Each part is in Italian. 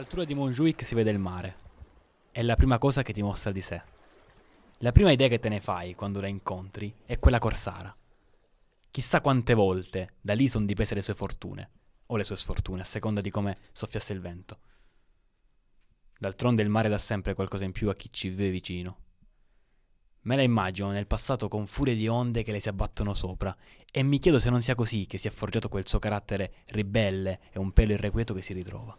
All'altura di Montjuic si vede il mare. È la prima cosa che ti mostra di sé. La prima idea che te ne fai quando la incontri è quella corsara. Chissà quante volte da lì sono dipese le sue fortune, o le sue sfortune, a seconda di come soffiasse il vento. D'altronde il mare dà sempre qualcosa in più a chi ci vive vicino. Me la immagino nel passato con furie di onde che le si abbattono sopra, e mi chiedo se non sia così che si è forgiato quel suo carattere ribelle e un pelo irrequieto che si ritrova.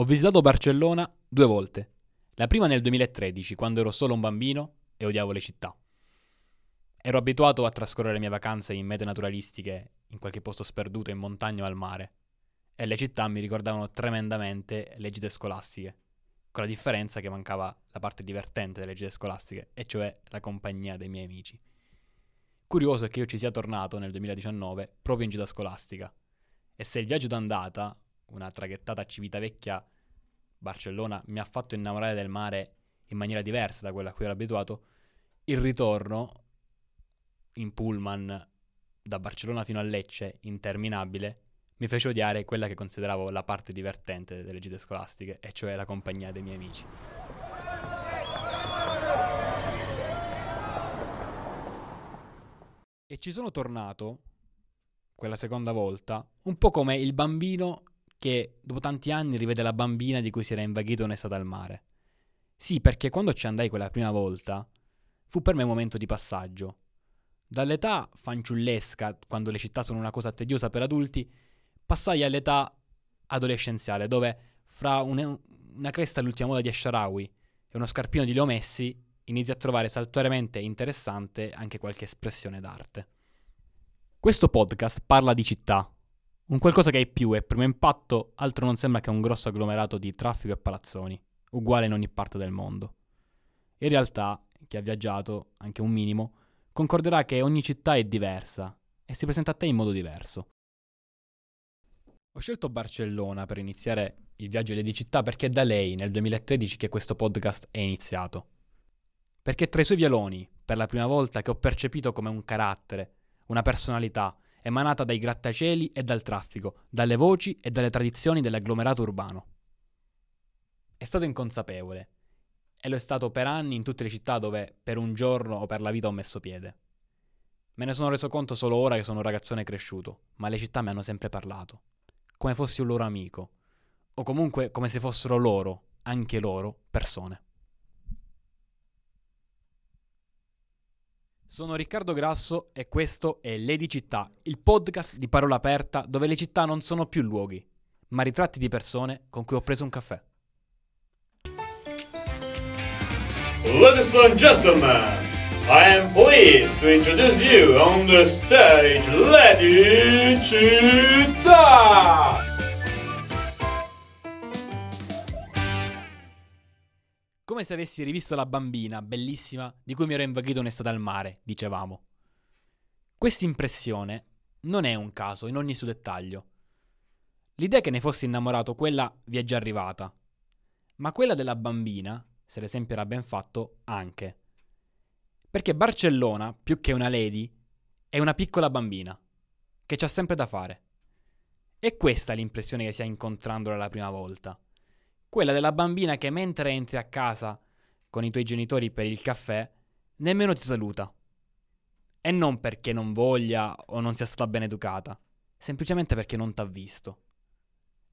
Ho visitato Barcellona 2 volte. La prima nel 2013, quando ero solo un bambino e odiavo le città. Ero abituato a trascorrere le mie vacanze in mete naturalistiche, in qualche posto sperduto in montagna o al mare. E le città mi ricordavano tremendamente le gite scolastiche, con la differenza che mancava la parte divertente delle gite scolastiche, e cioè la compagnia dei miei amici. Curioso è che io ci sia tornato nel 2019 proprio in gita scolastica, e se il viaggio d'andata, una traghettata a Civitavecchia, Barcellona, mi ha fatto innamorare del mare in maniera diversa da quella a cui ero abituato, il ritorno in pullman da Barcellona fino a Lecce, interminabile, mi fece odiare quella che consideravo la parte divertente delle gite scolastiche, e cioè la compagnia dei miei amici. E ci sono tornato, quella seconda volta, un po' come il bambino che dopo tanti anni rivede la bambina di cui si era invaghito un'estate al mare. Sì, perché quando ci andai quella prima volta, fu per me un momento di passaggio. Dall'età fanciullesca, quando le città sono una cosa tediosa per adulti, passai all'età adolescenziale, dove fra una cresta all'ultima moda di Asharawi e uno scarpino di Leo Messi inizi a trovare saltuariamente interessante anche qualche espressione d'arte. Questo podcast parla di città, un qualcosa che è più e primo impatto altro non sembra che un grosso agglomerato di traffico e palazzoni, uguale in ogni parte del mondo. In realtà, chi ha viaggiato, anche un minimo, concorderà che ogni città è diversa e si presenta a te in modo diverso. Ho scelto Barcellona per iniziare il viaggio delle 10 città perché è da lei, nel 2013, che questo podcast è iniziato. Perché tra i suoi vialoni, per la prima volta, che ho percepito come un carattere, una personalità, emanata dai grattacieli e dal traffico, dalle voci e dalle tradizioni dell'agglomerato urbano. È stato inconsapevole, e lo è stato per anni in tutte le città dove per un giorno o per la vita ho messo piede. Me ne sono reso conto solo ora che sono un ragazzone cresciuto, ma le città mi hanno sempre parlato. Come fossi un loro amico, o comunque come se fossero loro, anche loro, persone. Sono Riccardo Grasso e questo è Lady Città, il podcast di Parola Aperta dove le città non sono più luoghi, ma ritratti di persone con cui ho preso un caffè. Ladies and gentlemen, I am pleased to introduce you on the stage, Lady Città! Come se avessi rivisto la bambina, bellissima, di cui mi ero invaghito un'estate al mare, dicevamo. Questa impressione non è un caso in ogni suo dettaglio. L'idea che ne fossi innamorato, quella vi è già arrivata. Ma quella della bambina, se l'esempio era ben fatto, anche. Perché Barcellona, più che una lady, è una piccola bambina, che c'ha sempre da fare. E questa è l'impressione che si ha incontrandola la prima volta. Quella della bambina che mentre entri a casa con i tuoi genitori per il caffè, nemmeno ti saluta. E non perché non voglia o non sia stata ben educata, semplicemente perché non t'ha visto.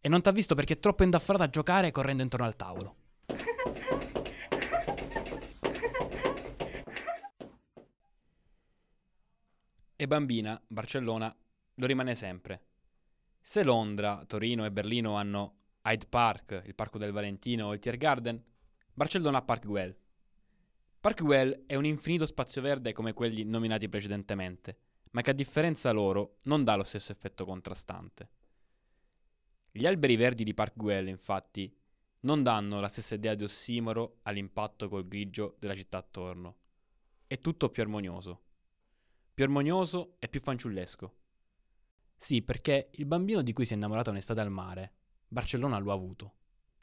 E non t'ha visto perché è troppo indaffarata a giocare correndo intorno al tavolo. E bambina, Barcellona, lo rimane sempre. Se Londra, Torino e Berlino hanno Hyde Park, il Parco del Valentino o il Tiergarten, Barcellona ha Park Güell. Park Güell è un infinito spazio verde come quelli nominati precedentemente, ma che a differenza loro non dà lo stesso effetto contrastante. Gli alberi verdi di Park Güell, infatti, non danno la stessa idea di ossimoro all'impatto col grigio della città attorno. È tutto più armonioso. Più armonioso e più fanciullesco. Sì, perché il bambino di cui si è innamorata un'estate al mare, Barcellona lo ha avuto.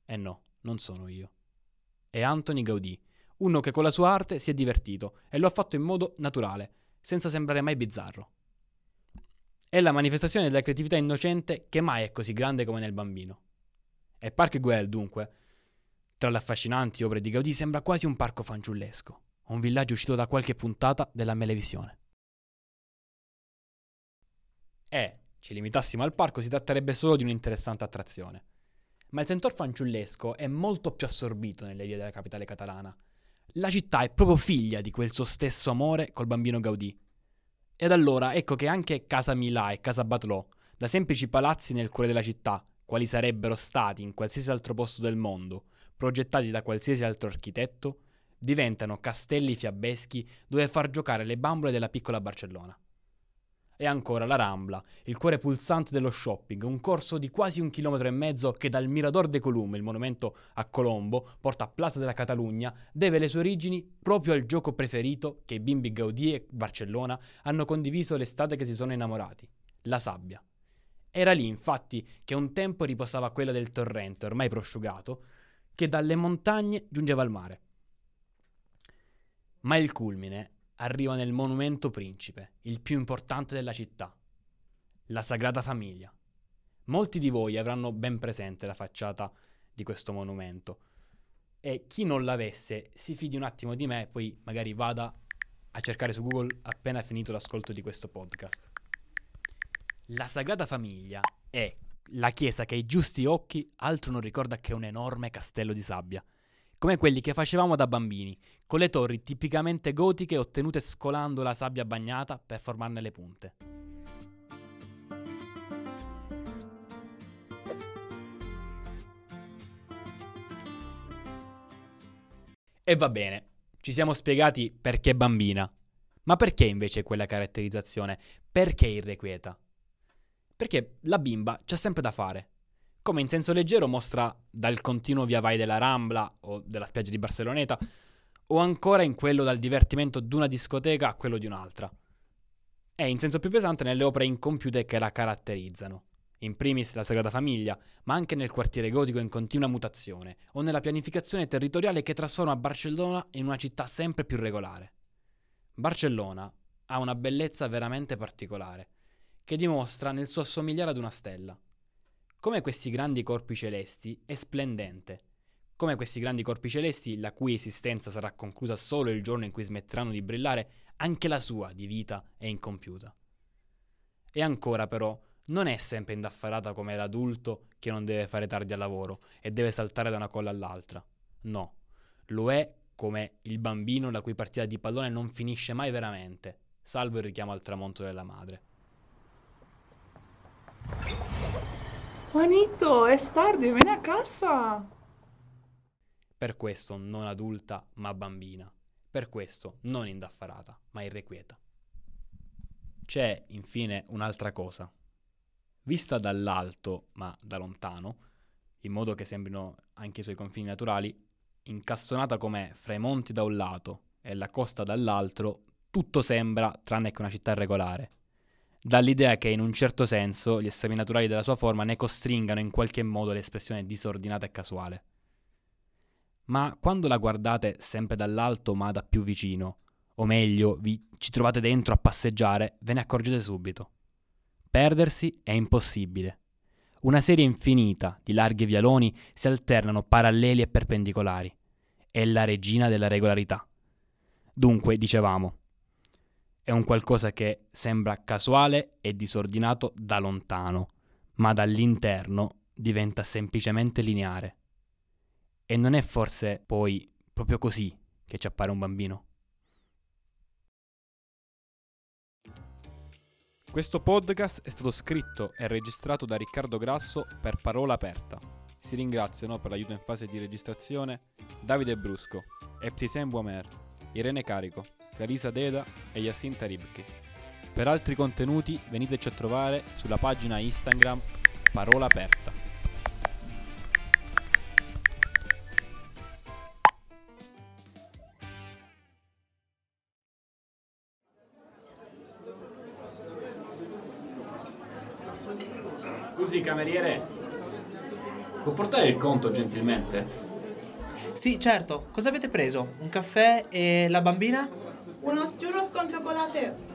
E no, non sono io. È Antoni Gaudí, uno che con la sua arte si è divertito e lo ha fatto in modo naturale, senza sembrare mai bizzarro. È la manifestazione della creatività innocente che mai è così grande come nel bambino. E Park Güell, dunque, tra le affascinanti opere di Gaudí, sembra quasi un parco fanciullesco, un villaggio uscito da qualche puntata della Melevisione. E, ci limitassimo al parco, si tratterebbe solo di un'interessante attrazione. Ma il sentor fanciullesco è molto più assorbito nelle vie della capitale catalana. La città è proprio figlia di quel suo stesso amore col bambino Gaudí. Ed allora ecco che anche Casa Milà e Casa Batlló, da semplici palazzi nel cuore della città, quali sarebbero stati in qualsiasi altro posto del mondo, progettati da qualsiasi altro architetto, diventano castelli fiabeschi dove far giocare le bambole della piccola Barcellona. E ancora la Rambla, il cuore pulsante dello shopping, un corso di quasi 1,5 km che dal Mirador de Colom, il monumento a Colombo, porta a Plaza della Catalunya, deve le sue origini proprio al gioco preferito che i bimbi Gaudí e Barcellona hanno condiviso l'estate che si sono innamorati, la sabbia. Era lì, infatti, che un tempo riposava quella del torrente, ormai prosciugato, che dalle montagne giungeva al mare. Ma il culmine arriva nel monumento principe, il più importante della città, la Sagrada Famiglia. Molti di voi avranno ben presente la facciata di questo monumento e chi non l'avesse si fidi un attimo di me, poi magari vada a cercare su Google appena finito l'ascolto di questo podcast. La Sagrada Famiglia è la chiesa che ai giusti occhi altro non ricorda che un enorme castello di sabbia, come quelli che facevamo da bambini, con le torri tipicamente gotiche ottenute scolando la sabbia bagnata per formarne le punte. E va bene, ci siamo spiegati perché bambina, ma perché invece quella caratterizzazione? Perché irrequieta? Perché la bimba c'ha sempre da fare. Come in senso leggero mostra dal continuo via vai della Rambla o della spiaggia di Barceloneta, o ancora in quello dal divertimento d'una discoteca a quello di un'altra. È in senso più pesante nelle opere incompiute che la caratterizzano, in primis la Sagrada Famiglia, ma anche nel quartiere gotico in continua mutazione, o nella pianificazione territoriale che trasforma Barcellona in una città sempre più regolare. Barcellona ha una bellezza veramente particolare, che dimostra nel suo assomigliare ad una stella. Come questi grandi corpi celesti, è splendente. Come questi grandi corpi celesti, la cui esistenza sarà conclusa solo il giorno in cui smetteranno di brillare, anche la sua di vita è incompiuta. E ancora però, non è sempre indaffarata come l'adulto che non deve fare tardi al lavoro e deve saltare da una colla all'altra. No, lo è come il bambino la cui partita di pallone non finisce mai veramente, salvo il richiamo al tramonto della madre. Juanito, è tardi, vieni a casa! Per questo non adulta, ma bambina. Per questo non indaffarata, ma irrequieta. C'è, infine, un'altra cosa. Vista dall'alto, ma da lontano, in modo che sembrino anche i suoi confini naturali, incastonata com'è fra i monti da un lato e la costa dall'altro, tutto sembra tranne che una città regolare. Dall'idea che in un certo senso gli estremi naturali della sua forma ne costringano in qualche modo l'espressione disordinata e casuale. Ma quando la guardate sempre dall'alto ma da più vicino, o meglio, ci trovate dentro a passeggiare, ve ne accorgete subito. Perdersi è impossibile. Una serie infinita di larghi vialoni si alternano paralleli e perpendicolari. È la regina della regolarità. Dunque, dicevamo, è un qualcosa che sembra casuale e disordinato da lontano, ma dall'interno diventa semplicemente lineare. E non è forse poi proprio così che ci appare un bambino? Questo podcast è stato scritto e registrato da Riccardo Grasso per Parola Aperta. Si ringraziano per l'aiuto in fase di registrazione Davide Brusco, Ptisem Buamer, Irene Carico, Kalisa Deda e Yasinta Ribchi. Per altri contenuti veniteci a trovare sulla pagina Instagram Parola Aperta. Scusi cameriere, può portare il conto gentilmente? Sì, certo. Cosa avete preso? Un caffè e la bambina? Unos churros con cioccolate.